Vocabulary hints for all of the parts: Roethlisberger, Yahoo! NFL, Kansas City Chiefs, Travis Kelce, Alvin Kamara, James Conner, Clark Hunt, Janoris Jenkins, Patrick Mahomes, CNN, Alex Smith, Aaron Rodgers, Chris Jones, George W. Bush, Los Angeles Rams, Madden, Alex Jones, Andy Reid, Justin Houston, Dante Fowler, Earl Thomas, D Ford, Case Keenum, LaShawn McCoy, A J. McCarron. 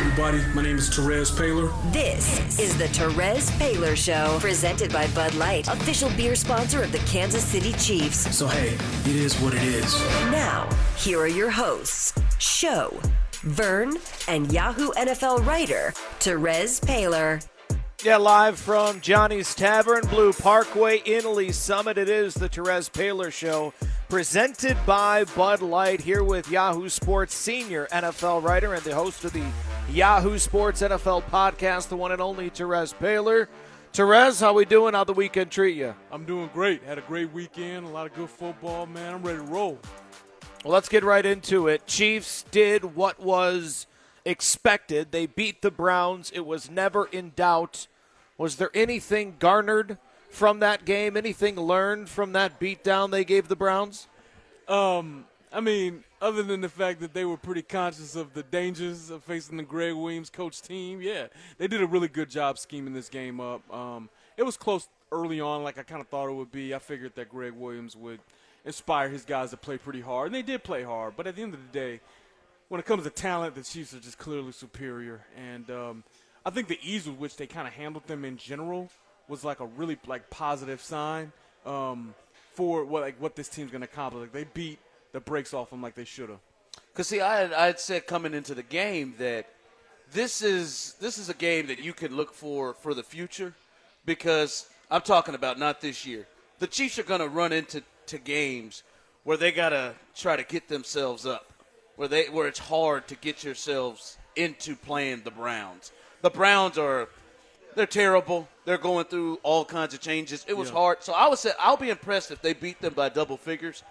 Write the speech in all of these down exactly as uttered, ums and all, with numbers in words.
Hey everybody, my name is Terez Paylor. This is the Terez Paylor Show, presented by Bud Light, official beer sponsor of the Kansas City Chiefs. So hey, it is what it is. Now, here are your hosts, Show, Vern, and Yahoo N F L writer, Terez Paylor. Yeah, live from Johnny's Tavern, Blue Parkway, in Lee's Summit, it is the Terez Paylor Show, presented by Bud Light, here with Yahoo Sports senior N F L writer and the host of the Yahoo Sports N F L podcast, the one and only Terez Paylor. Terez, how we doing? How'd the weekend treat you? I'm doing great. Had a great weekend, a lot of good football, man. I'm ready to roll. Well, let's get right into it. Chiefs did what was expected. They beat the Browns. It was never in doubt. Was there anything garnered from that game? Anything learned from that beatdown they gave the Browns? Um, I mean, other than the fact that they were pretty conscious of the dangers of facing the Greg Williams coach team, yeah, they did a really good job scheming this game up. Um, it was close early on, like I kind of thought it would be. I figured that Greg Williams would inspire his guys to play pretty hard, and they did play hard. But at the end of the day, when it comes to talent, the Chiefs are just clearly superior, and um, I think the ease with which they kind of handled them in general was like a really like positive sign um, for what like what this team's going to accomplish. Like, they beat the brakes off them like they should have. Because, see, I had, I had said coming into the game that this is this is a game that you can look for for the future, because I'm talking about not this year. The Chiefs are going to run into to games where they got to try to get themselves up, where they where it's hard to get yourselves into playing the Browns. The Browns are, they're terrible. They're going through all kinds of changes. It was yeah. hard. So I would say I'll be impressed if they beat them by double figures.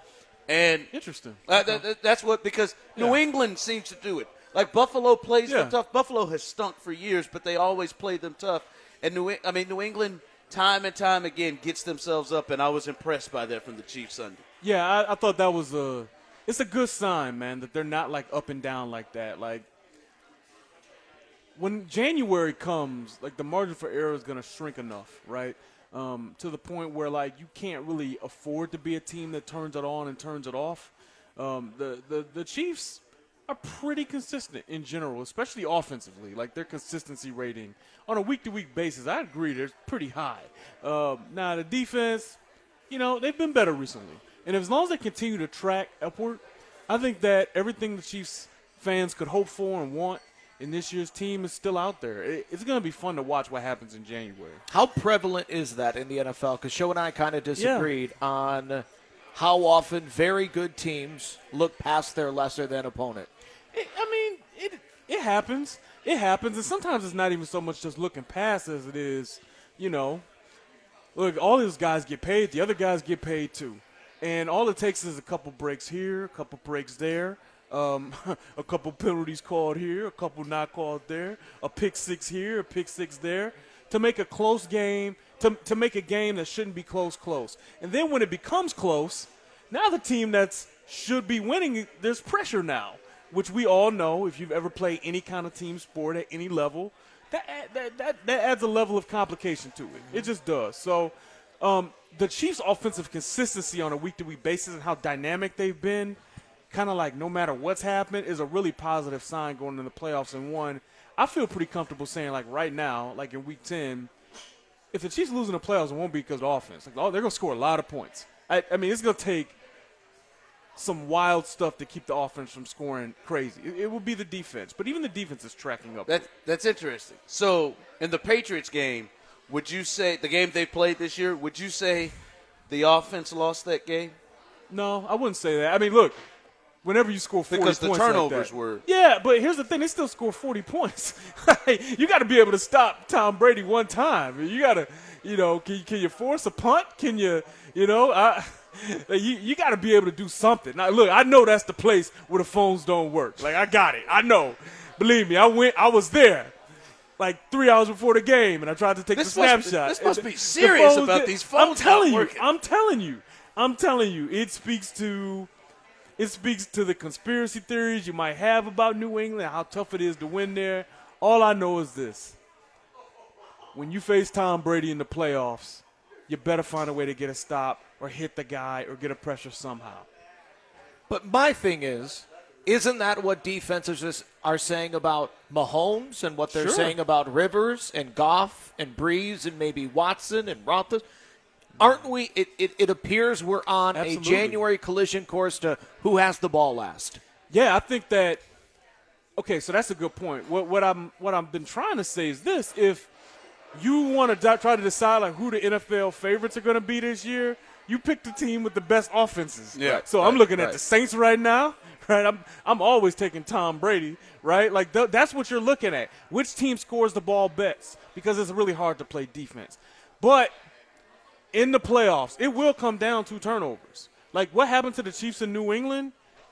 And Interesting. Uh, th- th- that's what, because yeah. New England seems to do it. Like Buffalo plays yeah. them tough. Buffalo has stunk for years, but they always play them tough. And New, I mean, New England time and time again gets themselves up, and I was impressed by that from the Chiefs Sunday. Yeah, I, I thought that was a, it's a good sign, man, that they're not like up and down like that. Like, when January comes, like, the margin for error is going to shrink enough, right, um, to the point where, like, you can't really afford to be a team that turns it on and turns it off. Um, the, the, the Chiefs are pretty consistent in general, especially offensively. Like, their consistency rating on a week-to-week basis, I agree, they're pretty high. Uh, now, the defense, you know, they've been better recently. And as long as they continue to track upward, I think that everything the Chiefs fans could hope for and want and this year's team is still out there. It's going to be fun to watch what happens in January. How prevalent is that in the N F L? Because Show and I kind of disagreed yeah. on how often very good teams look past their lesser-than opponent. It, I mean, it it happens. It happens, and sometimes it's not even so much just looking past as it is, you know, look, all these guys get paid. The other guys get paid too. And all it takes is a couple breaks here, a couple breaks there. Um, a couple penalties called here, a couple not called there, a pick six here, a pick six there, to make a close game, to to make a game that shouldn't be close, close. And then when it becomes close, now the team that should be winning, there's pressure now, which we all know if you've ever played any kind of team sport at any level, that that that, that adds a level of complication to it. Mm-hmm. It just does. So um, the Chiefs' offensive consistency on a week-to-week basis and how dynamic they've been, kind of like no matter what's happened, is a really positive sign going into the playoffs. And one, I feel pretty comfortable saying, like, right now, like in week ten, if the Chiefs lose in the playoffs, it won't be because of the offense. Like, oh, they're going to score a lot of points. I, I mean, it's going to take some wild stuff to keep the offense from scoring crazy. It, it will be the defense. But even the defense is tracking up. That, that's interesting. So in the Patriots game, would you say, the game they played this year, would you say the offense lost that game? No, I wouldn't say that. I mean, look. Whenever you score forty points, because the turnovers like were. Yeah, but here's the thing. They still score forty points. You got to be able to stop Tom Brady one time. You got to, you know, can, can you force a punt? Can you, you know, I, you, you got to be able to do something. Now, look, I know that's the place where the phones don't work. Like, I got it. I know. Believe me, I went. I was there. Like three hours before the game, and I tried to take this the must, snapshot. This must be serious the phones, about these phones. I'm telling not you. Working. I'm telling you. I'm telling you. It speaks to. It speaks to the conspiracy theories you might have about New England, how tough it is to win there. All I know is this. When you face Tom Brady in the playoffs, you better find a way to get a stop or hit the guy or get a pressure somehow. But my thing is, Isn't that what defenses are saying about Mahomes and what they're sure. saying about Rivers and Goff and Breeze and maybe Watson and Roethlisberger? Aren't we? It, it, it appears we're on Absolutely. a January collision course to who has the ball last. Yeah, I think that. Okay, so that's a good point. What, what I'm what I've been trying to say is this: if you want to do, try to decide like who the N F L favorites are going to be this year, you pick the team with the best offenses. Yeah. Right, so right, I'm looking right. at the Saints right now. Right. I'm I'm always taking Tom Brady. Right. Like th- that's what you're looking at. Which team scores the ball best? Because it's really hard to play defense, but. In the playoffs, it will come down to turnovers. Like, what happened to the Chiefs in New England?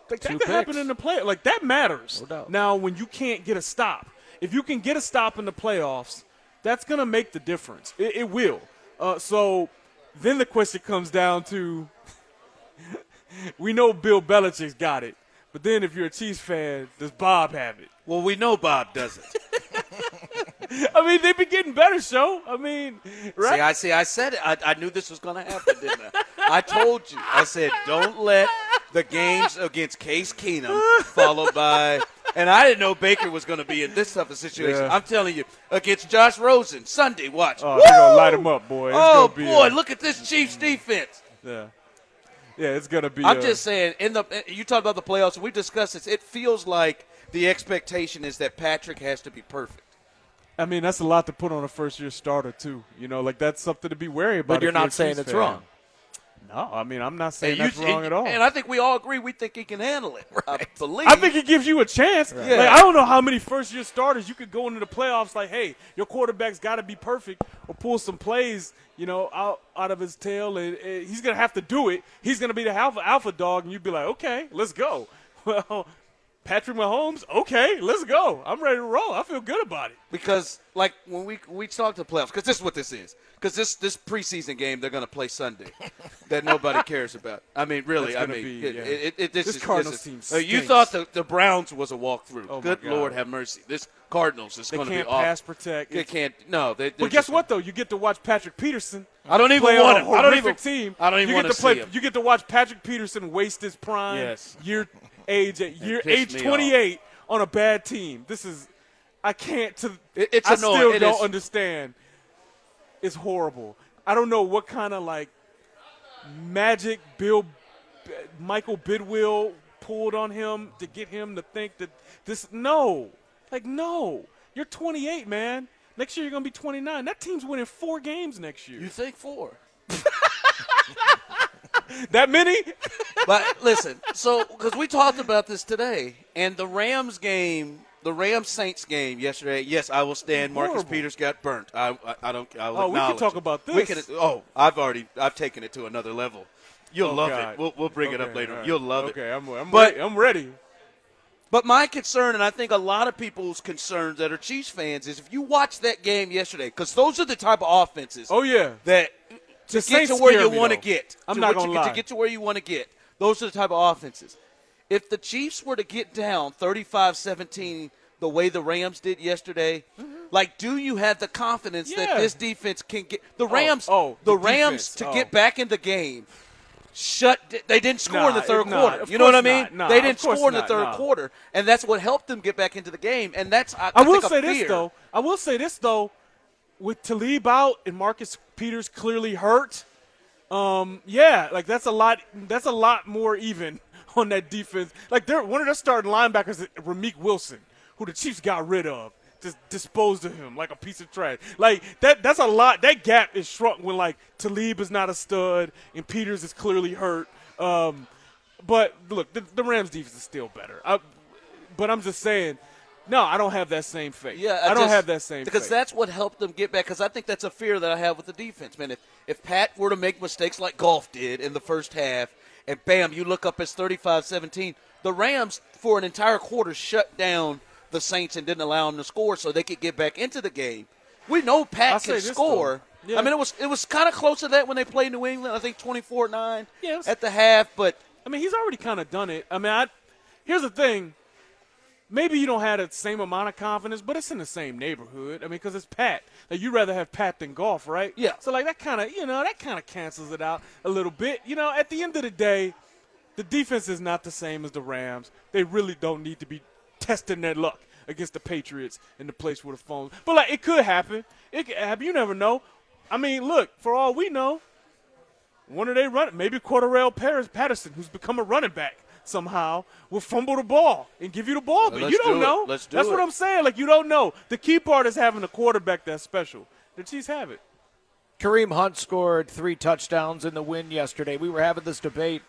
Like, that could happen in the playoffs. Like, that matters. No doubt. Now, when you can't get a stop, if you can get a stop in the playoffs, that's going to make the difference. It, it will. Uh, so then the question comes down to we know Bill Belichick's got it, but then if you're a Chiefs fan, does Bob have it? Well, we know Bob doesn't. I mean, they've been getting better, so I mean, right? See, I see. I said it. I, I knew this was going to happen, didn't I? I told you. I said, don't let the games against Case Keenum followed by – and I didn't know Baker was going to be in this type of situation. Yeah. I'm telling you, against Josh Rosen, Sunday, watch. Oh, they're going to light him up, boy. It's oh, be boy, a, look at this Chiefs defense. Yeah. Yeah, it's going to be – I'm a, just saying, in the you talk about the playoffs, and we discussed this. It feels like the expectation is that Patrick has to be perfect. I mean, that's a lot to put on a first-year starter, too. You know, like, that's something to be wary about. But you're not saying it's wrong. No, I mean, I'm not saying that's wrong at all. And I think we all agree we think he can handle it. Right. I believe. I think it gives you a chance. Right. Yeah. Like, I don't know how many first-year starters you could go into the playoffs like, hey, your quarterback's got to be perfect or pull some plays, you know, out, out of his tail. And, and he's going to have to do it. He's going to be the alpha, alpha dog. And you'd be like, okay, let's go. Well, Patrick Mahomes, okay, let's go. I'm ready to roll. I feel good about it. Because, like, when we we talk to playoffs, because this is what this is. Because this, this preseason game they're going to play Sunday that nobody cares about. I mean, really, I mean, be, it, yeah. it, it, it, this, this is Cardinals this is, team uh, you thought the, the Browns was a walkthrough. Oh good Lord have mercy. This Cardinals is going to be off. They can't pass protect. They can't. No. They, but guess what, though? You get to watch Patrick Peterson. I don't even play want him. I don't even, team. I don't even you want to play, see him. You get to watch Patrick Peterson waste his prime yes. year – Age at year age twenty-eight on a bad team. This is, I can't. To it, it's I annoying. still it don't is. understand. It's horrible. I don't know what kind of like magic Bill, Michael Bidwill pulled on him to get him to think that this. No, like no, you're twenty-eight, man. Next year you're gonna be twenty-nine. That team's winning four games next year. You think four? That many? But listen, so because we talked about this today, and the Rams game, the Rams Saints game yesterday. Yes, I will stand. Marcus Peters got burnt. I, I, I don't. I'll oh, we can talk it. about this. We can, oh, I've already. I've taken it to another level. You'll oh, love God. it. We'll, we'll bring okay, it up later. Right. You'll love okay, it. Okay, I'm. I'm, but, ready. I'm ready. But my concern, and I think a lot of people's concerns that are Chiefs fans, is if you watch that game yesterday, because those are the type of offenses. Oh yeah. That. To get to where you want to get. I'm not going to lie. To get to where you want to get. Those are the type of offenses. If the Chiefs were to get down thirty-five seventeen the way the Rams did yesterday, mm-hmm. like, do you have the confidence yeah. that this defense can get the Rams? Oh, oh the, the Rams defense. to oh. get back in the game. Shut. They didn't score nah, in the third it, nah, quarter. You know what I mean? Nah, they didn't score in the not, third nah. quarter, and that's what helped them get back into the game. And that's I, I, I will think say a fear. this though. I will say this though. With Talib out and Marcus Peters clearly hurt, um, yeah, like that's a lot. That's a lot more even on that defense. Like they're one of their starting linebackers, Rameek Wilson, who the Chiefs got rid of, just disposed of him like a piece of trash. Like that. That's a lot. That gap is shrunk when like Talib is not a stud and Peters is clearly hurt. Um, but look, the, the Rams defense is still better. I, but I'm just saying. No, I don't have that same faith. Yeah, I, I don't just, have that same because faith. Because that's what helped them get back, because I think that's a fear that I have with the defense. Man, if, if Pat were to make mistakes like Goff did in the first half, and bam, you look up as thirty-five seventeen, the Rams for an entire quarter shut down the Saints and didn't allow them to score so they could get back into the game. We know Pat I'll can score. Yeah. I mean, it was it was kind of close to that when they played New England, I think twenty-four nine yeah, at the half. But I mean, he's already kind of done it. I mean, I, here's the thing. Maybe you don't have the same amount of confidence, but it's in the same neighborhood. I mean, because it's Pat. Like, you'd rather have Pat than Goff, right? Yeah. So, like, that kind of, you know, that kind of cancels it out a little bit. You know, at the end of the day, the defense is not the same as the Rams. They really don't need to be testing their luck against the Patriots in the place where the phone. But, like, it could happen. It could happen. You never know. I mean, look, for all we know, one of they running, maybe Cordarrelle Patterson, who's become a running back somehow, will fumble the ball and give you the ball. But you don't know. Let's do it. That's what I'm saying. Like, you don't know. The key part is having a quarterback that's special. The Chiefs have it. Kareem Hunt scored three touchdowns in the win yesterday. We were having this debate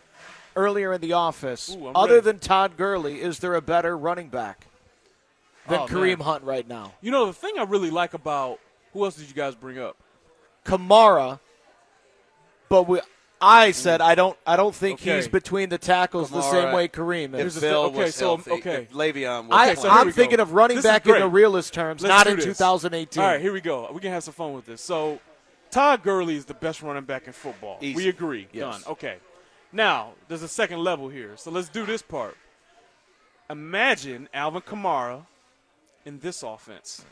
earlier in the office. Ooh, Other ready. than Todd Gurley, is there a better running back than oh, Kareem man. Hunt right now? You know, the thing I really like about – who else did you guys bring up? Kamara. But we, I said I don't I don't think okay. he's between the tackles Kamara, the same way Kareem is. If Bill okay, was so, healthy, okay. if Le'Veon was I, healthy. I'm thinking of running this back in the realist terms, Let's not in this. two thousand eighteen. All right, here we go. We can have some fun with this. So – Todd Gurley is the best running back in football. Easy. We agree. Yes. Done. Okay. Now, there's a second level here. So let's do this part. Imagine Alvin Kamara in this offense.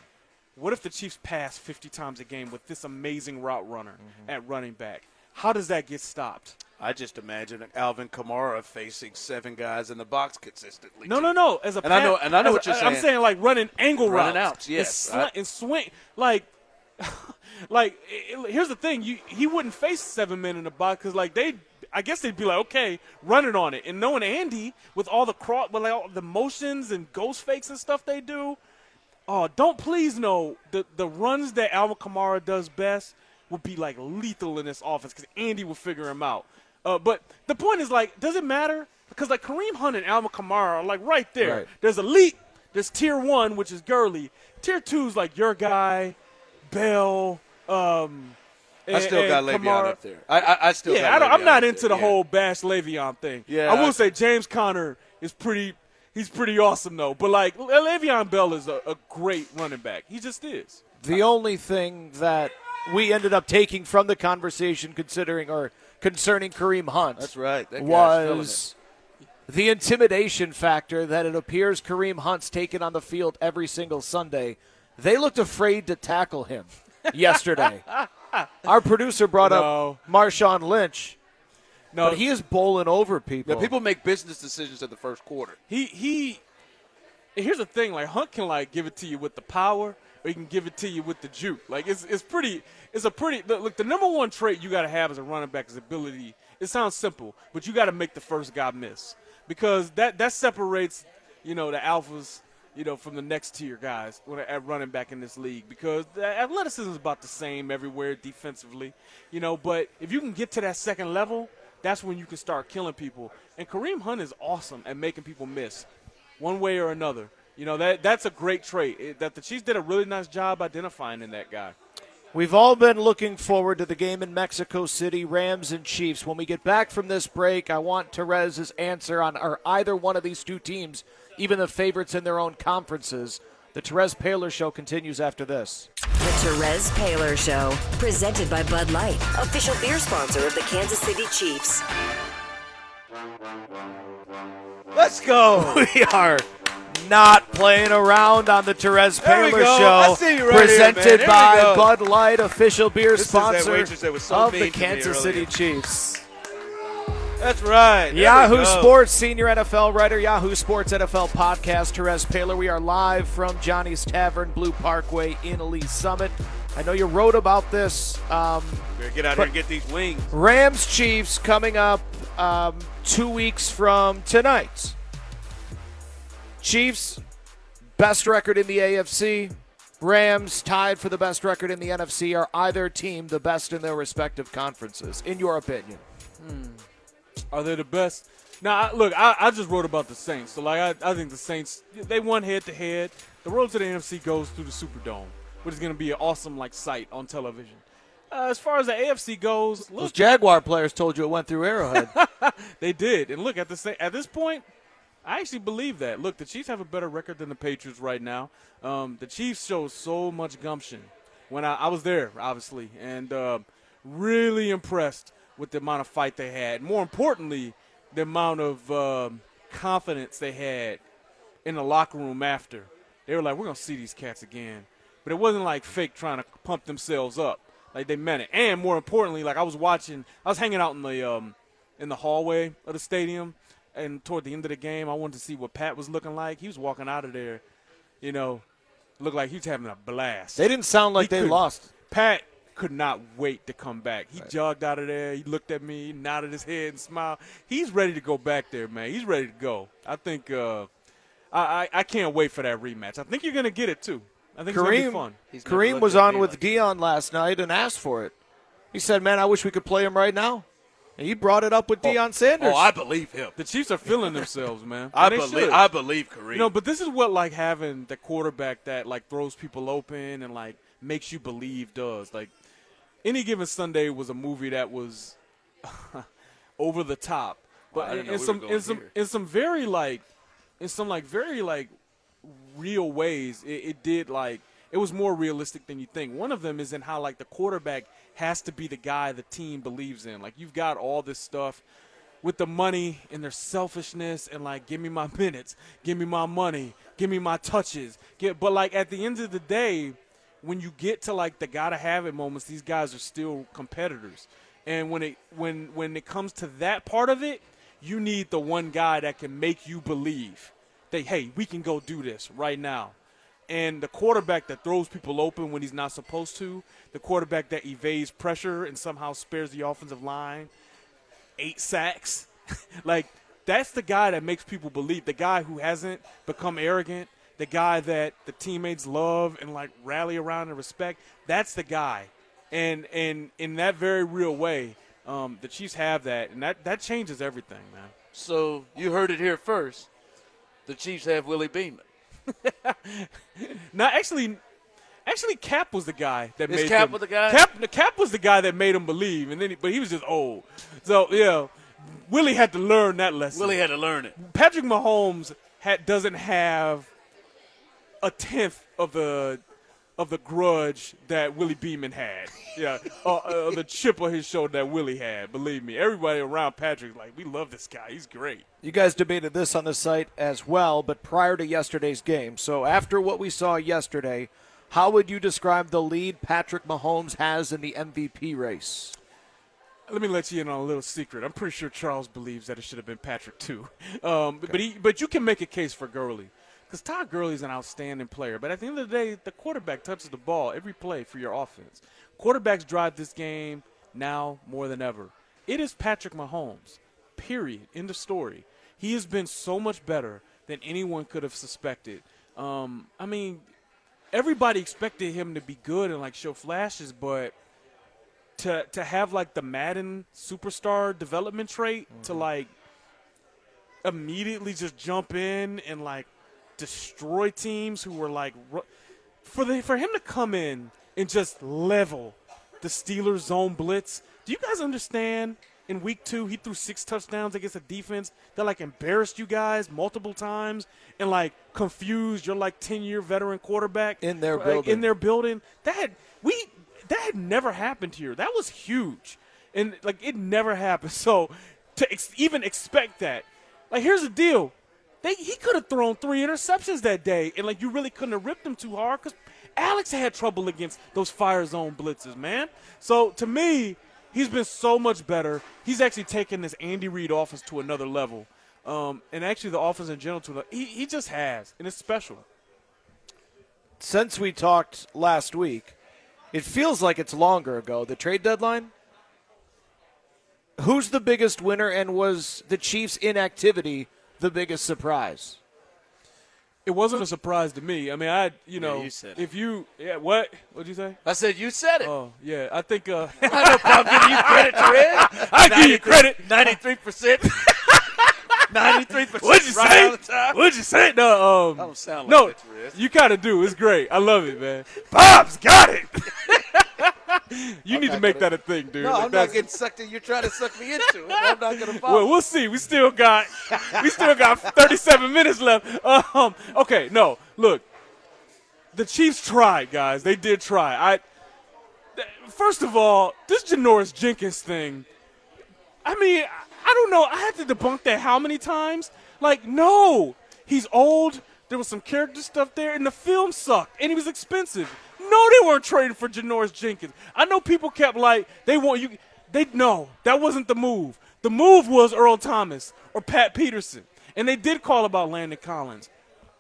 What if the Chiefs pass fifty times a game with this amazing route runner mm-hmm. at running back? How does that get stopped? I just imagine Alvin Kamara facing seven guys in the box consistently. No, no, no. As a and, I know, and I know what you're a, saying. I'm saying like running angle running routes. Running out, yes. And, sli- I- and swing. Like – like, it, here's the thing. You, he wouldn't face seven men in the box because, like, they – I guess they'd be like, okay, run it on it. And knowing Andy with all the craw- with like all the motions and ghost fakes and stuff they do, uh, don't please know the, the runs that Alvin Kamara does best would be, like, lethal in this offense because Andy will figure him out. Uh, but the point is, like, does it matter? Because, like, Kareem Hunt and Alvin Kamara are, like, right there. Right. There's elite. There's tier one, which is Gurley. Tier two is, like, your guy – Bell, um, I still and, and got Le'Veon Kamara. up there. I, I, I still yeah. Got I don't, I'm not into there. the yeah. whole bash Le'Veon thing. Yeah, I will I, say James Conner is pretty. He's pretty awesome though. But like Le'Veon Bell is a, a great running back. He just is. The I, only thing that we ended up taking from the conversation, considering or concerning Kareem Hunt, that's right, that was the intimidation factor that it appears Kareem Hunt's taken on the field every single Sunday. They looked afraid to tackle him yesterday. Our producer brought no. up Marshawn Lynch. No, but he is bowling over people. Yeah, people make business decisions in the first quarter. He he. Here's the thing: like Hunt can like give it to you with the power, or he can give it to you with the juke. Like it's it's pretty. It's a pretty look. The number one trait you got to have as a running back is ability. It sounds simple, but you got to make the first guy miss because that that separates you know the alphas. You know, from the next tier guys at running back in this league because athleticism is about the same everywhere defensively. You know, but if you can get to that second level, that's when you can start killing people. And Kareem Hunt is awesome at making people miss one way or another. You know, that that's a great trait it, that the Chiefs did a really nice job identifying in that guy. We've all been looking forward to the game in Mexico City, Rams and Chiefs. When we get back from this break, I want Terez's answer on are either one of these two teams even the favorites in their own conferences. The Terez Paylor Show continues after this. The Terez Paylor Show, presented by Bud Light, official beer sponsor of the Kansas City Chiefs. Let's go. We are not playing around on the Terez Paylor Show, right presented here, by Bud Light, official beer this sponsor so of the Kansas City Chiefs. That's right. There Yahoo Sports senior N F L writer, Yahoo Sports N F L podcast, Terez Paylor. We are live from Johnny's Tavern, Blue Parkway in Lee's Summit. I know you wrote about this. Um, Better get out here and get these wings. Rams Chiefs coming up um, two weeks from tonight. Chiefs, best record in the A F C. Rams tied for the best record in the N F C. Are either team the best in their respective conferences, in your opinion? Hmm. Are they the best? Now, look, I, I just wrote about the Saints. So, like, I, I think the Saints, they won head-to-head. The road to the N F C goes through the Superdome, which is going to be an awesome, like, sight on television. Uh, as far as the A F C goes. Look, those Jaguar players told you it went through Arrowhead. They did. And, look, at the at this point, I actually believe that. Look, the Chiefs have a better record than the Patriots right now. Um, the Chiefs show so much gumption. When I, I was there, obviously, and uh, really impressed with the amount of fight they had. More importantly, the amount of um, confidence they had in the locker room after. They were like, we're going to see these cats again. But it wasn't like fake trying to pump themselves up. Like, they meant it. And more importantly, like, I was watching, I was hanging out in the um, in the hallway of the stadium. And toward the end of the game, I wanted to see what Pat was looking like. He was walking out of there, you know, looked like he was having a blast. They didn't sound like he they couldn't. lost. Pat could not wait to come back. He right. jogged out of there. He looked at me, nodded his head and smiled. He's ready to go back there, man. He's ready to go. I think uh, I, I, I can't wait for that rematch. I think you're going to get it, too. I think Kareem, it's going to be fun. He's Kareem was on with like Dion last night and asked for it. He said, man, I wish we could play him right now. And he brought it up with oh, Deion Sanders. Oh, I believe him. The Chiefs are feeling themselves, man. I believe should. I believe Kareem. You know, but this is what, like, having the quarterback that, like, throws people open and, like, makes you believe does. Like, Any Given Sunday was a movie that was over the top. But well, in, in, we some, in, some, in some very, like, in some, like, very, like, real ways, it, it did, like, it was more realistic than you think. One of them is in how, like, the quarterback – has to be the guy the team believes in. Like, you've got all this stuff with the money and their selfishness and, like, give me my minutes, give me my money, give me my touches. Get, but, like, at the end of the day, when you get to, like, the gotta-have-it moments, these guys are still competitors. And when it, when, when it comes to that part of it, you need the one guy that can make you believe that, hey, we can go do this right now. And the quarterback that throws people open when he's not supposed to, the quarterback that evades pressure and somehow spares the offensive line, eight sacks. Like, that's the guy that makes people believe, the guy who hasn't become arrogant, the guy that the teammates love and, like, rally around and respect. That's the guy. And and in that very real way, um, the Chiefs have that, and that, that changes everything, man. So you heard it here first. The Chiefs have Willie Beeman. No, actually, actually, Cap was the guy that Is made Cap him, was the guy. Cap, Cap was the guy that made him believe, and then he, but he was just old. So yeah, Willie had to learn that lesson. Willie had to learn it. Patrick Mahomes had, doesn't have a tenth of the of the grudge that Willie Beeman had. Yeah, uh, uh, the chip on his shoulder that Willie had. Believe me, everybody around Patrick's like, we love this guy. He's great. You guys debated this on the site as well, but prior to yesterday's game. So after what we saw yesterday, how would you describe the lead Patrick Mahomes has in the M V P race? Let me let you in on a little secret. I'm pretty sure Charles believes that it should have been Patrick too. Um, okay. But he, but you can make a case for Gurley. Because Todd Gurley is an outstanding player. But at the end of the day, the quarterback touches the ball every play for your offense. Quarterbacks drive this game now more than ever. It is Patrick Mahomes, period, end of story. He has been so much better than anyone could have suspected. Um, I mean, everybody expected him to be good and, like, show flashes. But to, to have, like, the Madden superstar development trait, mm-hmm. to, like, immediately just jump in and, like, destroy teams who were like for the for him to come in and just level the Steelers zone blitz. Do you guys understand? In week two, he threw six touchdowns against a defense that, like, embarrassed you guys multiple times and, like, confused your, like, ten-year veteran quarterback in their like, building. In their building, that had, we that had never happened here. That was huge, and, like, it never happened. So to ex- even expect that, like, here's the deal. They, he could have thrown three interceptions that day, and, like, you really couldn't have ripped him too hard because Alex had trouble against those fire zone blitzes, man. So, to me, he's been so much better. He's actually taken this Andy Reid offense to another level, um, and actually the offense in general to another. He, he just has, and it's special. Since we talked last week, it feels like it's longer ago, the trade deadline. Who's the biggest winner, and was the Chiefs' inactivity the biggest surprise? It wasn't a surprise to me. I mean, I, you know, yeah, you said if you, yeah, what? What'd you say? I said you said it. Oh, yeah. I think, uh, I have no problem giving you credit, Terez. I give you credit. ninety-three percent. ninety-three percent. What'd you right say? All the time. What'd you say? No, um, I don't sound like no, that, Terez. You kind of do. It's great. I love it, man. Bob's got it. You I'm need to make gonna, that a thing, dude. No, like I'm not getting sucked in. You're trying to suck me into it. I'm not gonna follow. Well, we'll see. We still got, we still got thirty-seven minutes left. Um, okay, no, look, the Chiefs tried, guys. They did try. I th- first of all, this Janoris Jenkins thing. I mean, I don't know. I had to debunk that how many times? Like, no, he's old. There was some character stuff there, and the film sucked, and he was expensive. No, they weren't trading for Janoris Jenkins. I know people kept like, they want you. They no, that wasn't the move. The move was Earl Thomas or Pat Peterson, and they did call about Landon Collins.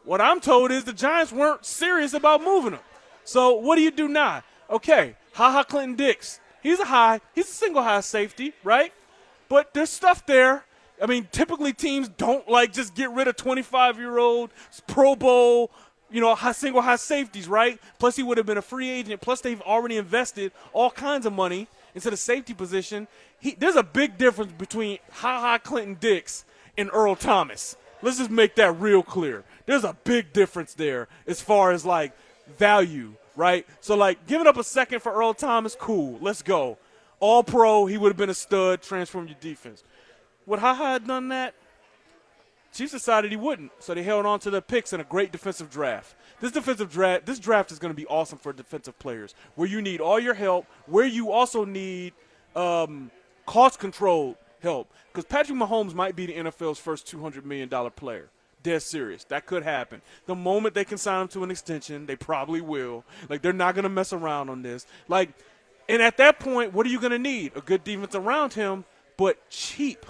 What I'm told is the Giants weren't serious about moving him. So what do you do now? Okay, Ha Ha Clinton-Dix. He's a high. He's a single high safety, right? But there's stuff there. I mean, typically teams don't, like, just get rid of twenty-five-year-old Pro Bowl, you know, high, single high safeties, right? Plus he would have been a free agent. Plus they've already invested all kinds of money into the safety position. He, there's a big difference between Ha Ha Clinton-Dix and Earl Thomas. Let's just make that real clear. There's a big difference there as far as, like, value, right? So, like, giving up a second for Earl Thomas, cool. Let's go. All pro, he would have been a stud, transformed your defense. Would Ha Ha have done that? Chiefs decided he wouldn't, so they held on to their picks in a great defensive draft. This defensive draft, this draft is going to be awesome for defensive players, where you need all your help, where you also need um, cost-controlled help, because Patrick Mahomes might be the N F L's first two hundred million dollars player. Dead serious. That could happen. The moment they can sign him to an extension, they probably will. Like, they're not going to mess around on this. Like, and at that point, what are you going to need? A good defense around him, but cheap,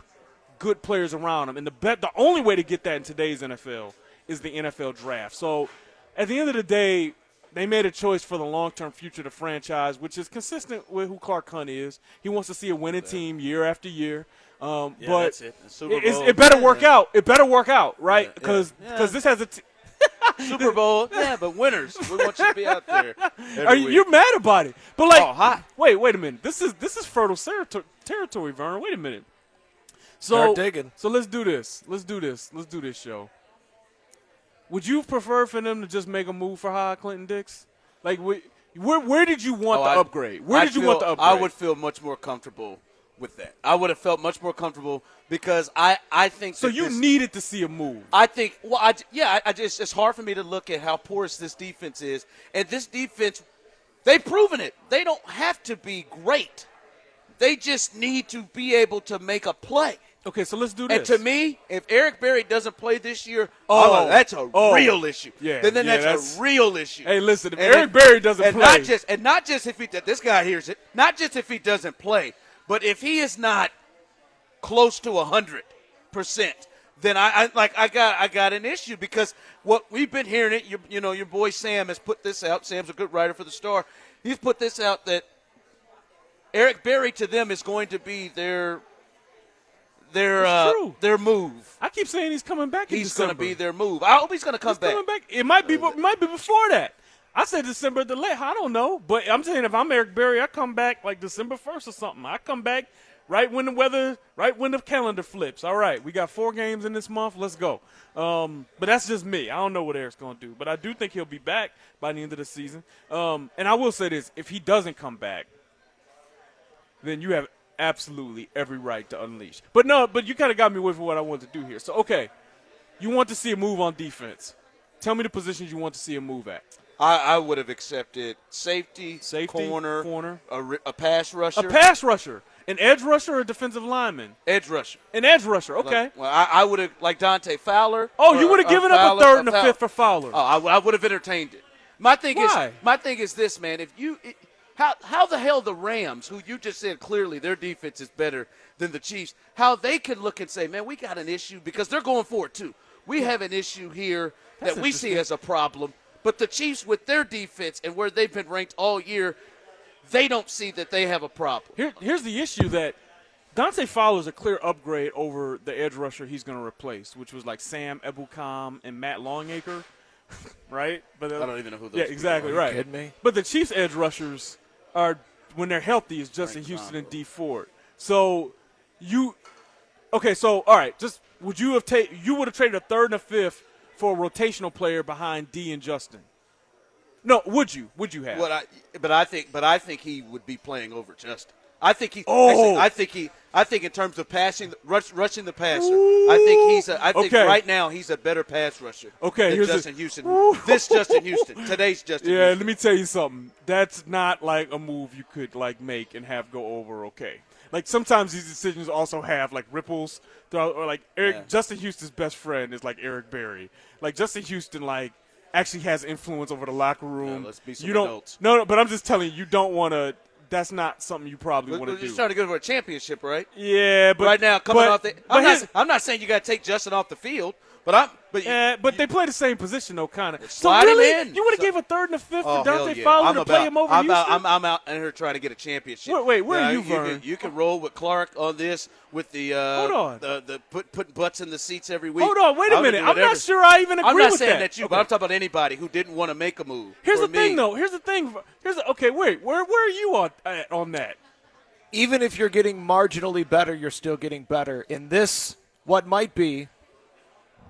good players around him. And the bet, the only way to get that in today's N F L is the N F L draft. So at the end of the day, they made a choice for the long-term future of the franchise, which is consistent with who Clark Hunt is. He wants to see a winning team year after year. Um, yeah, but that's it. Super Bowl. It, it better yeah, work yeah. out. It better work out, right? Because yeah, yeah. yeah. this has a t Super Bowl. Yeah, but winners. We want you to be out there. Are you, you're mad about it? But like, oh, hot. wait, wait a minute. This is this is fertile territory, Vernon. Wait a minute. So digging. So let's do this. Let's do this. Let's do this show. Would you prefer for them to just make a move for Ha Ha Clinton-Dix? Like, where, where where did you want oh, the I, upgrade? Where I did you feel, want the upgrade? I would feel much more comfortable with that. I would have felt much more comfortable because I, I think so. That you this, needed to see a move. I think. Well, I, yeah, I, I just it's hard for me to look at how porous this defense is, and this defense, they've proven it. They don't have to be great. They just need to be able to make a play. Okay, so let's do this. And to me, if Eric Berry doesn't play this year, oh, oh that's a oh, real issue. Yeah, then, then yeah, that's, that's a real issue. Hey, listen, if and Eric Berry doesn't and play, not just, and not just if he this guy hears it, not just if he doesn't play, but if he is not close to a hundred percent, then I, I like I got I got an issue because what we've been hearing it. You, you know, your boy Sam has put this out. Sam's a good writer for the Star. He's put this out that Eric Berry to them is going to be their. Their uh, their move. I keep saying he's coming back. In he's going to be their move. I hope he's going to come he's back. Coming back. It might be, it might be before that. I said December the late. I don't know, but I'm saying if I'm Eric Berry, I come back like December first or something. I come back right when the weather, right when the calendar flips. All right, we got four games in this month. Let's go. Um, but that's just me. I don't know what Eric's going to do, but I do think he'll be back by the end of the season. Um, and I will say this: if he doesn't come back, then you have absolutely every right to unleash. But no, but you kind of got me away from what I wanted to do here. So, okay, you want to see a move on defense. Tell me the positions you want to see a move at. I, I would have accepted safety, safety corner, corner. A, a pass rusher. A pass rusher. An edge rusher or a defensive lineman? Edge rusher. An edge rusher, okay. Like, well, I, I would have, like Dante Fowler. Oh, you would have given Fowler, up a third and a fifth for Fowler. Oh, I, I would have entertained it. My thing Why? is my thing is this, man. If you it, – How how the hell the Rams, who you just said clearly their defense is better than the Chiefs, how they can look and say, man, we got an issue because they're going for it too. We have an issue here That's that we see as a problem. But the Chiefs with their defense and where they've been ranked all year, they don't see that they have a problem. Here, here's the issue that Dante Fowler is a clear upgrade over the edge rusher he's going to replace, which was like Sam Ebukam and Matt Longacre, right? But uh, I don't even know who those yeah, exactly, are. Are you right. kidding me? But the Chiefs edge rushers – are when they're healthy is Justin Houston and D Ford. So you okay, so all right, just would you have taken you would have traded a third and a fifth for a rotational player behind D and Justin? No, would you? Would you have? What I but I think but I think he would be playing over Justin. I think he oh. actually, I think he I think in terms of passing rush, rushing the passer. Ooh. I think he's a, I think okay. right now he's a better pass rusher. Okay, than here's Justin a, Houston. Ooh. This Justin Houston. Today's Justin yeah, Houston. Yeah, let me tell you something. That's not like a move you could like make and have go over okay. Like sometimes these decisions also have like ripples throughout, or like Eric yeah. Justin Houston's best friend is like Eric Berry. Like Justin Houston like actually has influence over the locker room. Yeah, let's be some you don't, adults. No, no, but I'm just telling you you don't want to that's not something you probably want to do. You're trying to go for a championship, right? Yeah, but right now coming but, off the, I'm not, his, I'm not saying you got to take Justin off the field, but I'm. But, you, uh, but you, they play the same position though, kind of. So really, in. you would have so, gave a third and a fifth oh, to Dante yeah. Fowler I'm to about, play him over I'm Houston? About, I'm, I'm out and here trying to get a championship. Wait, wait where now, are you, Vern? You can, you can roll with Clark on this with the uh, hold on the, the put putting butts in the seats every week. Hold on, wait a minute. I'm not sure I even agree with that. I'm not saying that you, okay. but I'm talking about anybody who didn't want to make a move. Here's the me. thing, though. Here's the thing. Here's the, okay. Wait, where where are you on at on that? Even if you're getting marginally better, you're still getting better in this. What might be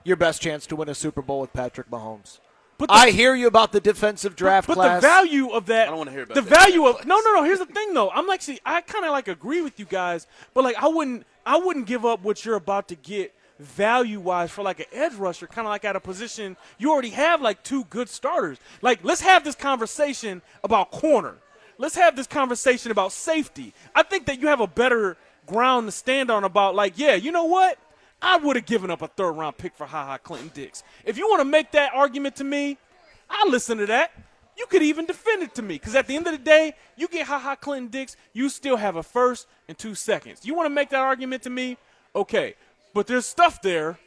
your best chance to win a Super Bowl with Patrick Mahomes. But the, I hear you about the defensive draft but, but class. But the value of that. I don't want to hear about the that value of. Class. No, no, no. Here's the thing, though. I'm like, see, I kind of like agree with you guys, but like, I wouldn't, I wouldn't give up what you're about to get value-wise for like an edge rusher, kind of like at a position you already have like two good starters. Like, let's have this conversation about corner. Let's have this conversation about safety. I think that you have a better ground to stand on about like, yeah, you know what? I would have given up a third-round pick for Ha Ha Clinton-Dix. If you want to make that argument to me, I'll listen to that. You could even defend it to me because at the end of the day, you get Ha Ha Clinton-Dix, you still have a first and two seconds. You want to make that argument to me? Okay. But there's stuff there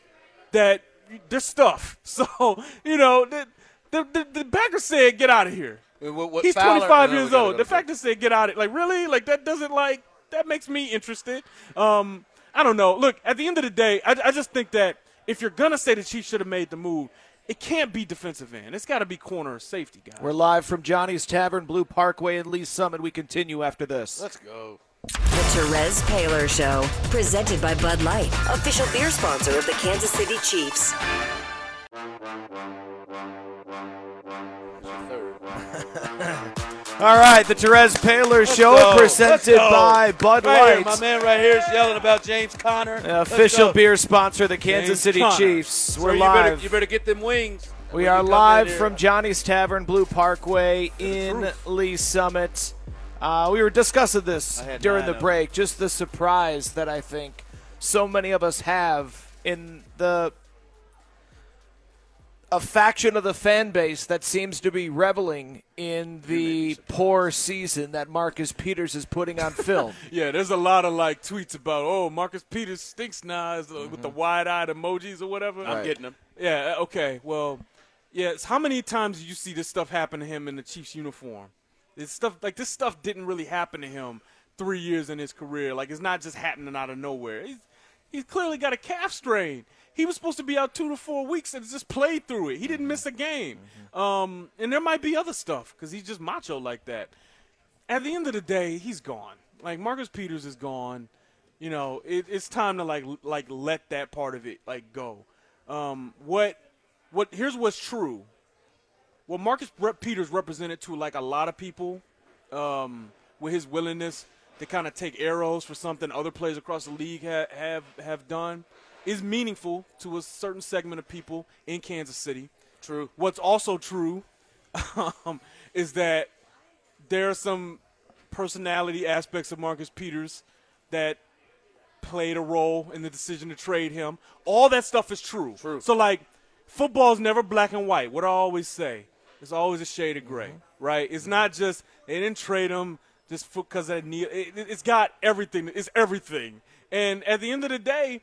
that – there's stuff. So, you know, the, the, the, the backer said get out of here. What, what, He's Fowler, twenty-five no, years old. The factor said get out of here. Like, really? Like, that doesn't, like – that makes me interested. Um I don't know. Look, at the end of the day, I, I just think that if you're going to say the Chiefs should have made the move, it can't be defensive end. It's got to be corner or safety, guys. We're live from Johnny's Tavern, Blue Parkway, and Lee's Summit. We continue after this. Let's go. The Terez Paylor Show, presented by Bud Light, official beer sponsor of the Kansas City Chiefs. All right, the Terez Paylor Let's Show go. presented by Bud Light. Right here, my man right here is yelling about James Conner. Uh, official beer sponsor of the Kansas James City Conner. Chiefs. We're so you live. Better, you better get them wings. We are live from Johnny's Tavern, Blue Parkway in Lee's Summit. Uh, we were discussing this during the break, just the surprise that I think so many of us have in the a faction of the fan base that seems to be reveling in the poor season that Marcus Peters is putting on film. Yeah, there's a lot of like tweets about, oh, Marcus Peters stinks now uh, mm-hmm. with the wide-eyed emojis or whatever. Right. I'm getting them. Yeah, okay. Well, yeah, how many times do you see this stuff happen to him in the Chiefs uniform? This stuff like this stuff didn't really happen to him three years in his career. Like it's not just happening out of nowhere. He's, he's clearly got a calf strain. He was supposed to be out two to four weeks and just played through it. He didn't miss a game. Mm-hmm. Um, and there might be other stuff because he's just macho like that. At the end of the day, he's gone. Like, Marcus Peters is gone. You know, it, it's time to, like, like let that part of it, like, go. Um, what, what, here's what's true. What Marcus Peters represented to, like, a lot of people um, with his willingness to kind of take arrows for something other players across the league ha have, have done – is meaningful to a certain segment of people in Kansas City. True. What's also true um, is that there are some personality aspects of Marcus Peters that played a role in the decision to trade him. All that stuff is true. True. So, like, football's never black and white. What I always say, it's always a shade of gray, mm-hmm. right? It's not just they didn't trade him just because they need it, it, it's got everything. It's everything. And at the end of the day,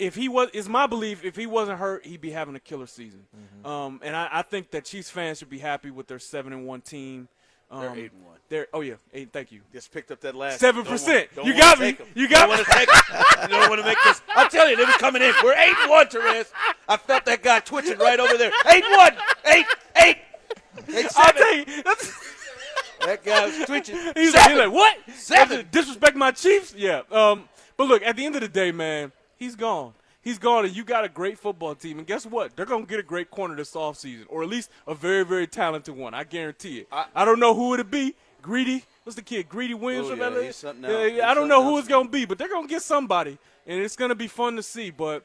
If he was, it's my belief, if he wasn't hurt, he'd be having a killer season. Mm-hmm. um, and I, I think that Chiefs fans should be happy with their seven and one team. Um, they're eight and one. They're oh yeah, eight. Thank you. Just picked up that last seven percent. You got me. You got me. You don't want to make this. I'm telling you, they were coming in. We're eight and one, Terez. I felt that guy twitching right over there. Eight and one. Eight. Eight. Eight seven. I'll tell you. That's that guy was twitching. He's like, he's like, what? Seven. Disrespect my Chiefs? Yeah. Um. But look, at the end of the day, man. He's gone. He's gone, and you got a great football team. And guess what? They're going to get a great corner this offseason, or at least a very, very talented one. I guarantee it. I, I don't know who it'd be. Greedy. What's the kid? Greedy Williams oh, yeah, from L A? He's something else. I don't know who it's going to be, but they're going to get somebody, and it's going to be fun to see. But,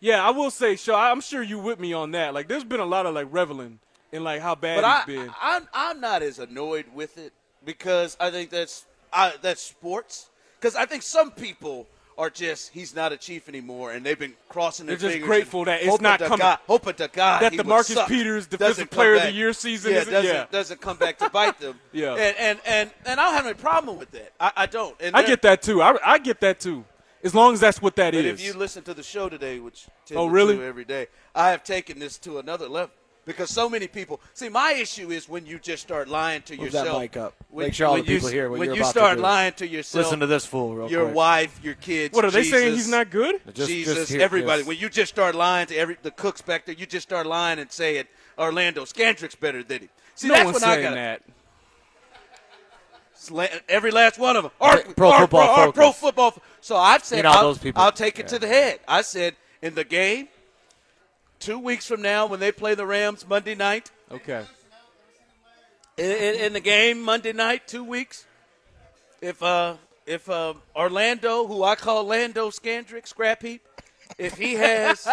yeah, I will say, Shaw, I'm sure you with me on that. Like, there's been a lot of, like, reveling in, like, how bad but he's I, been. I'm, I'm not as annoyed with it because I think that's, I, that's sports. Because I think some people – are just, he's not a Chief anymore, and they've been crossing their fingers. They're just grateful that it's not coming. God, hoping to God that the Marcus Peters Defensive Player of the Year season yeah, isn't, doesn't, yeah. doesn't come back to bite them. yeah. And, and, and, and I don't have any problem with that. I, I don't. And I get that, too. I, I get that, too, as long as that's what that but is. If you listen to the show today, which I oh, really? do every day, I have taken this to another level. Because so many people – see, my issue is when you just start lying to Move yourself. That mic up. When, Make sure all the people you, hear what When you're you about start to lying to yourself. Listen to this fool real your quick. Your wife, your kids, What, are Jesus, they saying he's not good? Just, Jesus, just here, everybody. Yes. When you just start lying to every the cooks back there, you just start lying and saying Orlando Scandrick's better than him. See, no that's one's when saying I got that. Every last one of them. Our, pro, our, football our, our pro football – So I've said you know, I'll, those people. I'll take it yeah. to the head. I said in the game – two weeks from now when they play the Rams Monday night. Okay. In, in, in the game Monday night, two weeks, if uh, if uh, Orlando, who I call Lando Scandrick, Scrap Heap, if he has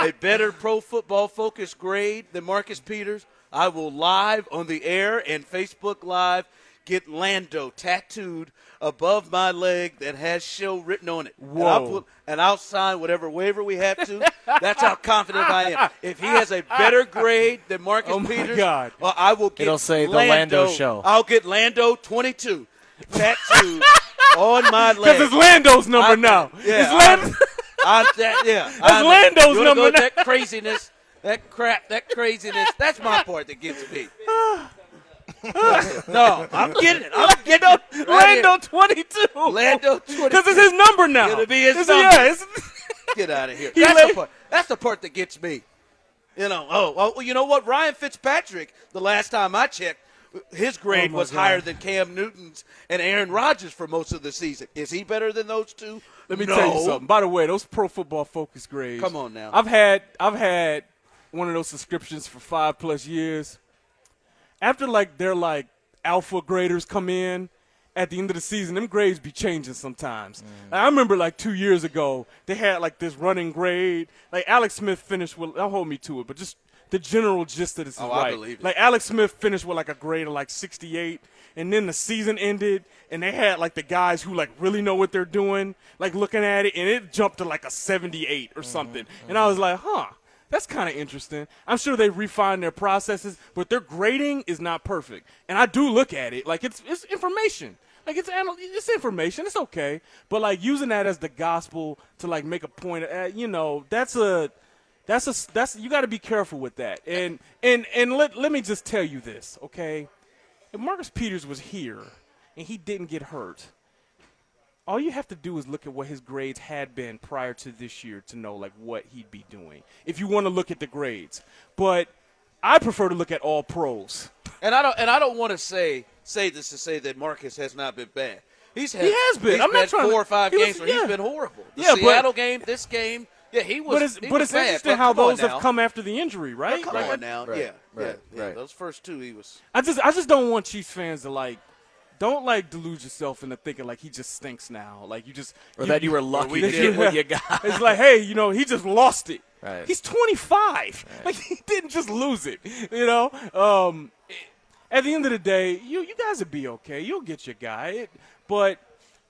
a better pro football focus grade than Marcus Peters, I will live on the air and Facebook Live get Lando tattooed above my leg that has show written on it. Whoa. And I'll, put, and I'll sign whatever waiver we have to. That's how confident I am. If he has a better grade than Marcus oh Peters, God. Well, I will get It'll say Lando, the Lando show. I'll get Lando twenty-two tattooed on my leg. Because it's Lando's number I, now. Yeah, it's Lando's, I, I, that, yeah, I, Lando's you number go now. That craziness, that crap, that craziness, that's my part that gets me. No, I'm getting it. I'm getting up. Right Lando twenty-two. Lando twenty-two. Because it's his number now. It'll be his it's, number. Yeah, get out of here. That's laid. the part. That's the part that gets me. You know. Oh, well, you know what? Ryan Fitzpatrick. The last time I checked, his grade oh was God. higher than Cam Newton's and Aaron Rodgers for most of the season. Is he better than those two? Let me no. tell you something. By the way, those Pro Football Focus grades. Come on now. I've had. I've had one of those subscriptions for five plus years. After, like, their, like, alpha graders come in at the end of the season, them grades be changing sometimes. Mm. I remember, like, two years ago, they had, like, this running grade. Like, Alex Smith finished with – don't hold me to it, but just the general gist of this is oh, right. I believe it. Like, Alex Smith finished with, like, a grade of, like, sixty-eight, and then the season ended, and they had, like, the guys who, like, really know what they're doing, like, looking at it, and it jumped to, like, a seventy-eight or mm-hmm. something. Mm-hmm. And I was like, huh. That's kind of interesting. I'm sure they refine their processes, but their grading is not perfect. And I do look at it. Like, it's it's information. Like, it's it's information. It's okay. But, like, using that as the gospel to, like, make a point, uh, you know, that's a that's – a, that's, you got to be careful with that. And and, and let, let me just tell you this, okay? If Marcus Peters was here and he didn't get hurt, all you have to do is look at what his grades had been prior to this year to know, like, what he'd be doing if you want to look at the grades. But I prefer to look at all pros. And I don't and I don't want to say say this to say that Marcus has not been bad. He's had, he has been. He's I'm not trying four to, or five games was, where yeah. he's been horrible. The yeah, Seattle but, game, this game, yeah, he was. But it's, but was it's interesting but how those now. have come after the injury, right? Come right. on now, right. yeah, right. Yeah. Yeah. Right. yeah, those first two, he was. I just I just don't want Chiefs fans to like. Don't, like, delude yourself into thinking, like, he just stinks now. Like, you just – Or you, that you were lucky we did you, what you got. It's like, hey, you know, he just lost it. Right. He's twenty-five. Right. Like, he didn't just lose it, you know. Um, at the end of the day, you you guys will be okay. You'll get your guy. It, but,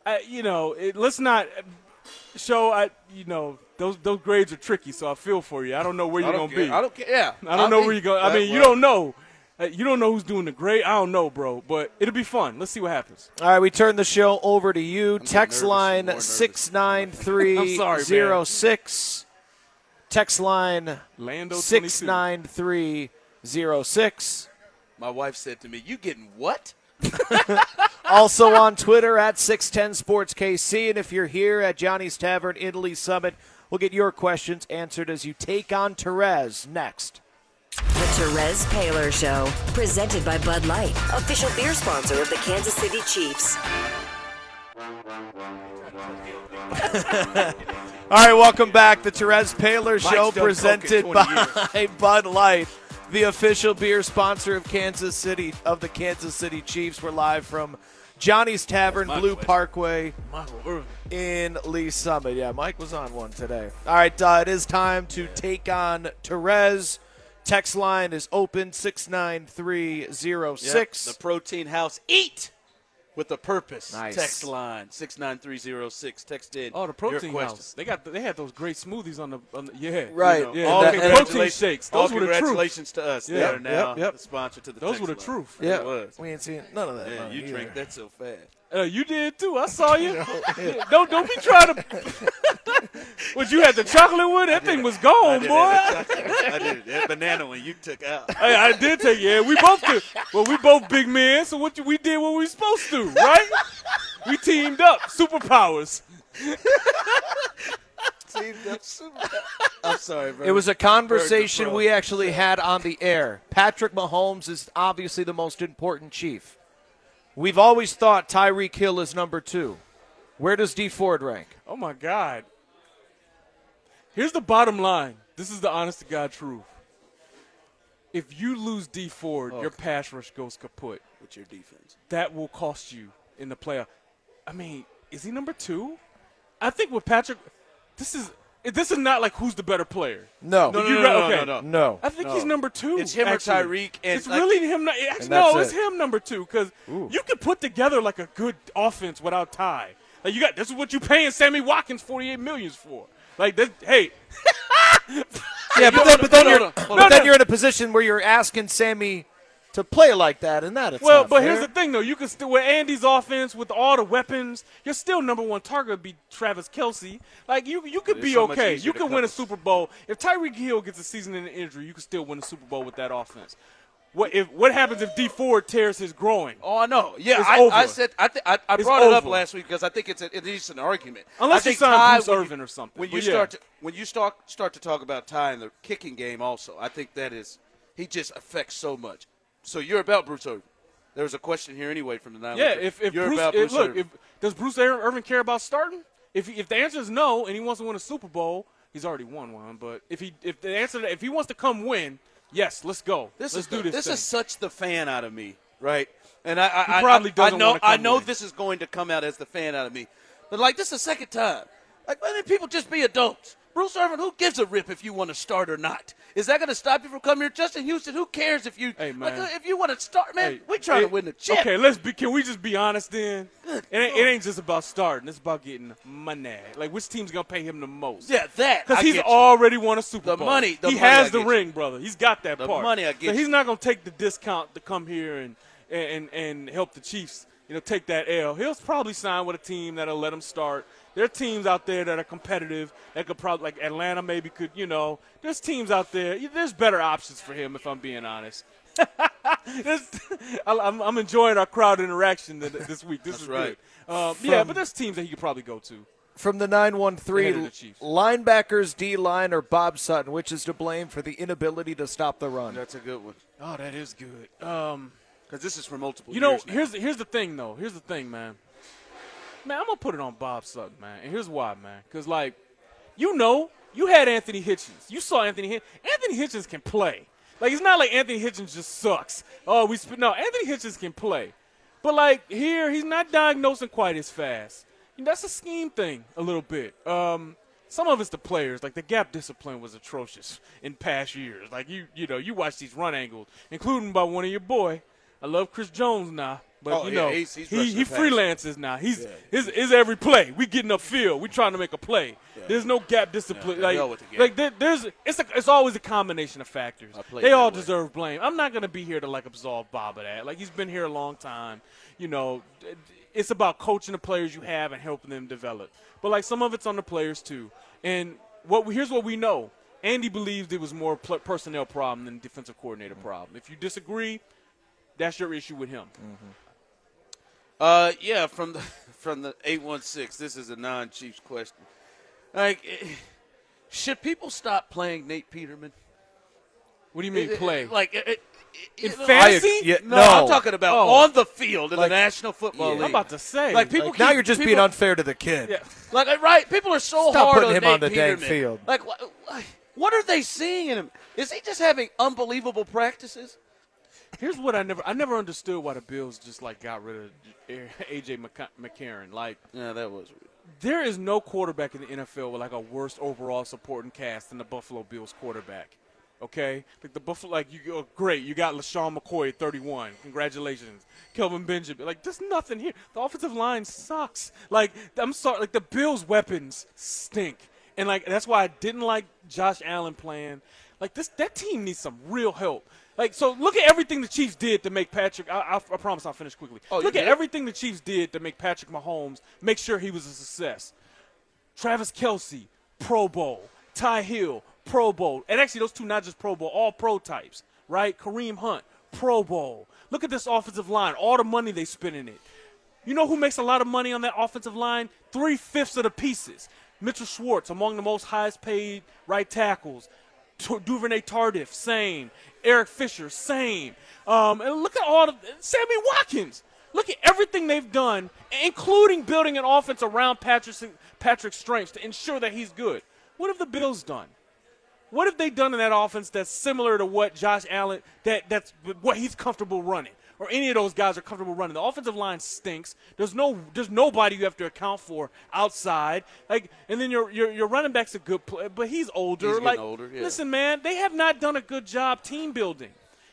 uh, you know, it, let's not show I, – you know, those those grades are tricky, so I feel for you. I don't know where you're going to be. I don't care. Yeah. I don't I'll know be, where you're going – I mean, well. you don't know. You don't know who's doing the great. I don't know, bro, but it'll be fun. Let's see what happens. All right, we turn the show over to you. I'm Text line six nine three oh six. Text line six nine three oh six. My wife said to me, you getting what? Also on Twitter at six ten sports K C. And if you're here at Johnny's Tavern, Italy Summit, we'll get your questions answered as you take on Terez next. The Terez Paylor Show, presented by Bud Light, official beer sponsor of the Kansas City Chiefs. All right, welcome back. The Terez Paylor Mike's Show, presented by Bud Light, the official beer sponsor of Kansas City of the Kansas City Chiefs. We're live from Johnny's Tavern, Blue question. Parkway in Lee's Summit. Yeah, Mike was on one today. All right, uh, it is time to take on Terez. Text line is open, six nine three oh six. Yep, the Protein House Eat with a purpose. Nice. Text line six nine three oh six. Text in. Oh, the Protein House. They got they had those great smoothies on the, on the yeah. Right. You know, yeah. All that, protein shakes. Those all were congratulations the truth. to us. Yeah. They are now yep, yep. the sponsor to the Those text were the line. truth. Yeah. We ain't seen none of that. Yeah, you either. drank that so fast. Uh, you did too. I saw you. no, don't don't be trying to. What you had the chocolate one? That thing was gone, I boy. I did that banana one you took out. I, I did take. Yeah, we both did. Well, we both big men, so what you, we did what we were supposed to, right? We teamed up, superpowers. teamed up, superpowers. I'm sorry, bro. It was a conversation we actually had on the air. Patrick Mahomes is obviously the most important Chief. We've always thought Tyreek Hill is number two. Where does D Ford rank? Oh, my God. Here's the bottom line. This is the honest-to-God truth. If you lose D Ford, oh, your pass rush goes kaput. With your defense. That will cost you in the playoff. I mean, is he number two? I think with Patrick, this is this is not like who's the better player. No. No, no, no, no, okay. no, no, no, no. I think no. he's number two. It's him actually. or Tyreek. And it's like, really him. Actually, no, it. it's him number two because you can put together like a good offense without Ty. Like you got this is what you paying Sammy Watkins forty-eight million dollars for. Like this, hey. yeah, but then, but then, no, you're, no, no. But no, then no. you're in a position where you're asking Sammy to play like that, and that it's well, not but fair. Here's the thing though: you can still with Andy's offense, with all the weapons, you're still number one target would be Travis Kelce. Like you, you could be so okay. You could win us. a Super Bowl if Tyreek Hill gets a season-ending injury. You could still win a Super Bowl with that offense. What if what happens if D Ford tears his groin? Oh, I know. Yeah, I, I said I th I, I brought over. it up last week because I think it's a, it is an argument. Unless you sign Bruce Irvin or something. When you yeah. start to when you start start to talk about Ty in the kicking game, also, I think that is he just affects so much. So you're about Bruce Irvin. There was a question here anyway from the nine. Yeah, if if you're Bruce, about Bruce if, look, if, does Bruce Irvin care about starting? If he, if the answer is no, and he wants to win a Super Bowl, he's already won one. But if he if the answer if he wants to come win. Yes, let's go. This let's is the, do this. This thing. is such the fan out of me, right? And I, I, I probably I, I know, I know in. this is going to come out as the fan out of me, but like this is the second time. Like, why didn't people just be adults? Bruce Irvin, who gives a rip if you want to start or not? Is that going to stop you from coming here? Justin Houston, who cares if you hey, man. Like, if you want to start, man? Hey, we trying hey, to win the chip. Okay, let's be. Can we just be honest then? Good it, ain't, it ain't just about starting. It's about getting money. Like which team's going to pay him the most? Yeah, that because he's already won a Super the Bowl. Money, the he money, has I the ring, you. brother. He's got that the part. Money, I get. So he's not going to take the discount to come here and and and help the Chiefs. You know, take that L. He'll probably sign with a team that'll let him start. There are teams out there that are competitive that could probably, like Atlanta maybe could, you know. There's teams out there. There's better options for him, if I'm being honest. I'm, I'm enjoying our crowd interaction this week. This That's is right. good. Um, from, yeah, but there's teams that he could probably go to. From the nine one three, linebackers, D-line, or Bob Sutton, which is to blame for the inability to stop the run? That's a good one. Oh, that is good. Because um, this is for multiple you years. You know, here's, here's the thing, though. Here's the thing, man. Man, I'm going to put it on Bob Sutton, man. And here's why, man. Because, like, you know, you had Anthony Hitchens. You saw Anthony Hitchens. Anthony Hitchens can play. Like, it's not like Anthony Hitchens just sucks. Oh, we – no, Anthony Hitchens can play. But, like, here, he's not diagnosing quite as fast. You know, that's a scheme thing a little bit. Um, some of it's the players. Like, the gap discipline was atrocious in past years. Like, you you know, you watch these run angles, including by one of your boy. I love Chris Jones now. But, oh, you know, yeah, he's, he's he, he freelances now. He's yeah. his, his every play. We getting upfield. We trying to make a play. Yeah. There's no gap discipline. Yeah, like, like there, there's it's a, it's always a combination of factors. They all deserve way. blame. I'm not going to be here to, like, absolve Bob of that. Like, he's been here a long time. You know, it's about coaching the players you have and helping them develop. But, like, some of it's on the players too. And what we, here's what we know. Andy believed it was more personnel problem than defensive coordinator mm-hmm. problem. If you disagree, that's your issue with him. Mm-hmm. Uh, yeah, from the from the eight one six, this is a non-Chiefs question. Like, should people stop playing Nate Peterman? What do you mean it, play? It, like, it, it, in fantasy? I, yeah, no, no, I'm talking about oh. on the field in like, the National Football yeah. League. I'm about to say. Like, people like, keep, now you're just people, being unfair to the kid. Yeah. Like, right, people are so stop hard on Nate Peterman. Stop putting him on the dang field. Like, what, what are they seeing in him? Is he just having unbelievable practices? Here's what I never I never understood why the Bills just, like, got rid of A J. McCarron. Like, yeah, that was weird. There is no quarterback in the N F L with, like, a worse overall supporting cast than the Buffalo Bills quarterback. okay? Like the Buffalo, like you go, oh, great, you got LaShawn McCoy at thirty-one. Congratulations. Kelvin Benjamin. Like, there's nothing here. The offensive line sucks. Like, I'm sorry, like the Bills' weapons stink. And, like, that's why I didn't like Josh Allen playing. Like, this, that team needs some real help. Like, so look at everything the Chiefs did to make Patrick – I I promise I'll finish quickly. Oh, look at everything the Chiefs did to make Patrick Mahomes make sure he was a success. Travis Kelce, Pro Bowl. Ty Hill, Pro Bowl. And actually, those two, not just Pro Bowl, all pro types, right? Kareem Hunt, Pro Bowl. Look at this offensive line, all the money they spend in it. You know who makes a lot of money on that offensive line? Three-fifths of the pieces. Mitchell Schwartz, among the most highest-paid right tackles. Duvernay-Tardif, same. Eric Fisher, same. Um, and look at all the – Sammy Watkins. Look at everything they've done, including building an offense around Patrick's, Patrick's strengths to ensure that he's good. What have the Bills done? What have they done in that offense that's similar to what Josh Allen that, – that's what he's comfortable running? Or any of those guys are comfortable running. The offensive line stinks. There's no, there's nobody you have to account for outside. Like, and then your your, your running back's a good play, but he's older. He's getting like, older, yeah. Listen, man, they have not done a good job team building,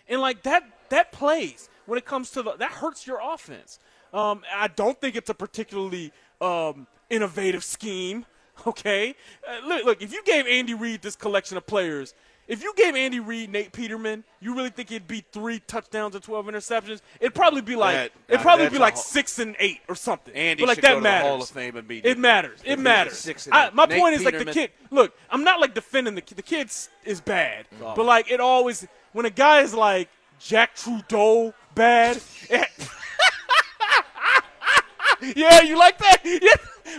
and like that that plays when it comes to the, that hurts your offense. Um, I don't think it's a particularly um, innovative scheme. Okay, uh, look, look, if you gave Andy Reid this collection of players. If you gave Andy Reid, Nate Peterman, you really think it'd be three touchdowns and twelve interceptions? It'd probably be like that, it'd probably be like whole, six and eight or something. Andy but like should that go to matters. The Hall of Fame and be it matters. It matters. Six and I, my Nate point is Peterman. Like the kid. Look, I'm not like defending the kid. The kid is bad, oh. But like it always when a guy is like Jack Trudeau bad. it, yeah, you like that? Yeah.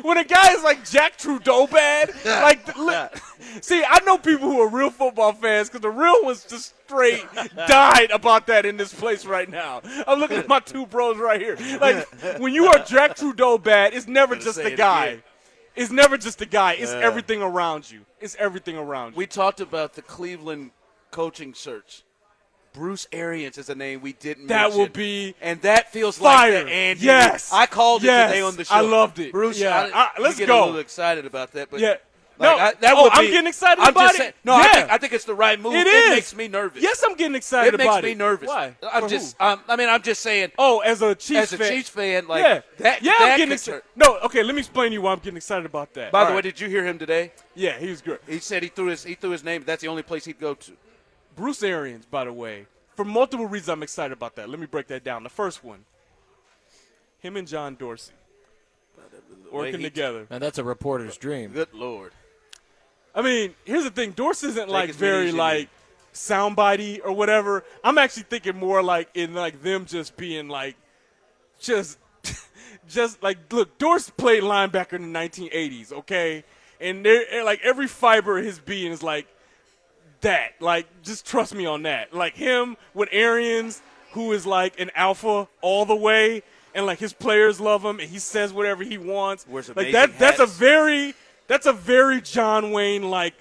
When a guy is like Jack Trudeau bad, like look, see, I know people who are real football fans because the real ones just straight died about that in this place right now. I'm looking at my two bros right here. Like when you are Jack Trudeau bad, it's never just the guy. It's never just the guy. It's yeah. everything around you. It's everything around you. We talked about the Cleveland coaching search. Bruce Arians is a name we didn't mention. That will be and that feels fire. Like that, Andy. Yes. I called yes. it today on the show. I loved it. Bruce, yeah. I, I, let's you get go. A little excited about that. But yeah. Like, no, I, that oh, would be, I'm getting excited I'm about it. Saying, no, yeah. I, think, I think it's the right move. It, it makes me nervous. Yes, I'm getting excited it about it. It makes me nervous. Why? I'm For just. I'm, I mean, I'm just saying. Oh, as a Chiefs fan. As a Chiefs fan, fan like yeah. that. Yeah, that I'm getting excited. No, okay, let me explain to you why I'm getting excited about that. By All the right. way, did you hear him today? Yeah, he was good. He said he threw his he threw his name. That's the only place he'd go to. Bruce Arians, by the way, for multiple reasons I'm excited about that. Let me break that down. The first one, him and John Dorsey working together. Now that's a reporter's dream. Good Lord. I mean, here's the thing. Dorsey isn't like very like soundbitey or whatever. I'm actually thinking more like in like them just being like just just like look, Dorsey played linebacker in the nineteen eighties, okay? And they're like every fiber of his being is like that, like, just trust me on that. Like him with Arians, who is like an alpha all the way, and like his players love him, and he says whatever he wants. Like that, that's a very, that's a very John Wayne like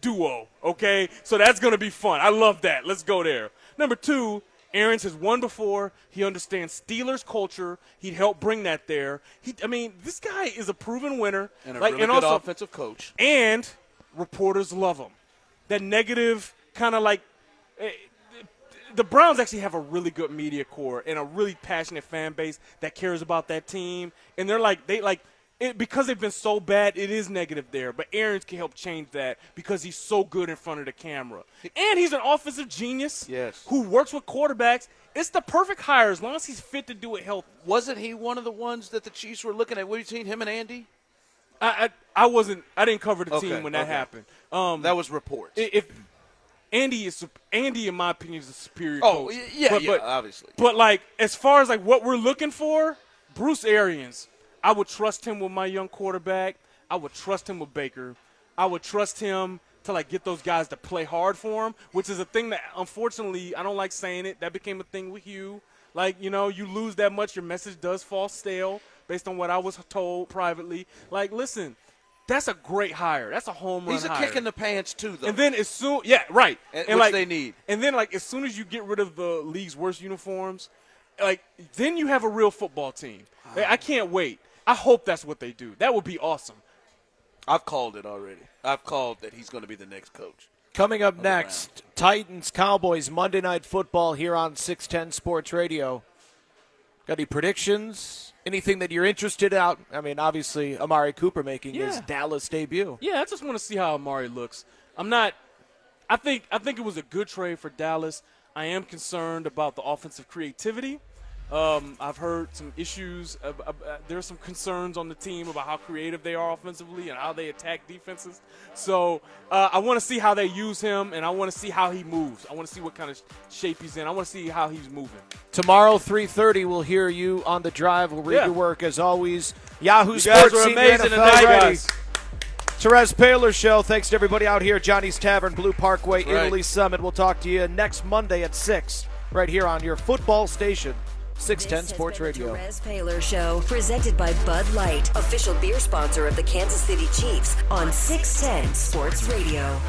duo. Okay, so that's gonna be fun. I love that. Let's go there. Number two, Arians has won before. He understands Steelers culture. He'd help bring that there. He, I mean, this guy is a proven winner and a like, really and good also, offensive coach. And reporters love him. That negative kind of like – the Browns actually have a really good media core and a really passionate fan base that cares about that team. And they're like – they like it, because they've been so bad, it is negative there. But Arians can help change that because he's so good in front of the camera. And he's an offensive genius yes. who works with quarterbacks. It's the perfect hire as long as he's fit to do it healthy. Wasn't he one of the ones that the Chiefs were looking at? Were you seeing him and Andy? I, I I wasn't I didn't cover the okay, team when that okay. happened. Um, that was reports. If Andy is Andy, in my opinion, is a superior oh, coach. Oh yeah, but, yeah, but, obviously. But like as far as like what we're looking for, Bruce Arians, I would trust him with my young quarterback. I would trust him with Baker. I would trust him to like get those guys to play hard for him, which is a thing that unfortunately I don't like saying it. That became a thing with Hugh. Like you know, you lose that much, your message does fall stale. Based on what I was told privately. Like, listen, that's a great hire. That's a home run He's a hire. Kick in the pants, too, though. And then as soon – yeah, right. And, and which like, they need. And then, like, as soon as you get rid of the league's worst uniforms, like, then you have a real football team. Oh. Like, I can't wait. I hope that's what they do. That would be awesome. I've called it already. I've called that he's going to be the next coach. Coming up next, Titans, Cowboys, Monday Night Football here on six ten Sports Radio. Got any predictions? Anything that you're interested out? I mean, obviously, Amari Cooper making yeah. his Dallas debut. Yeah, I just want to see how Amari looks. I'm not – I think I think it was a good trade for Dallas. I am concerned about the offensive creativity. Um, I've heard some issues. Uh, uh, there's some concerns on the team about how creative they are offensively and how they attack defenses. So uh, I want to see how they use him, and I want to see how he moves. I want to see what kind of shape he's in. I want to see how he's moving. Tomorrow, three thirty, we'll hear you on The Drive. We'll read yeah. your work as always. Yahoo! You Sports guys are amazing tonight, guys. Terez Paylor Show. Thanks to everybody out here. Johnny's Tavern, Blue Parkway, right. Lee's Summit. We'll talk to you next Monday at six right here on your football station. six ten Sports Radio. Terez Paylor Show, presented by Bud Light, official beer sponsor of the Kansas City Chiefs on six ten Sports Radio.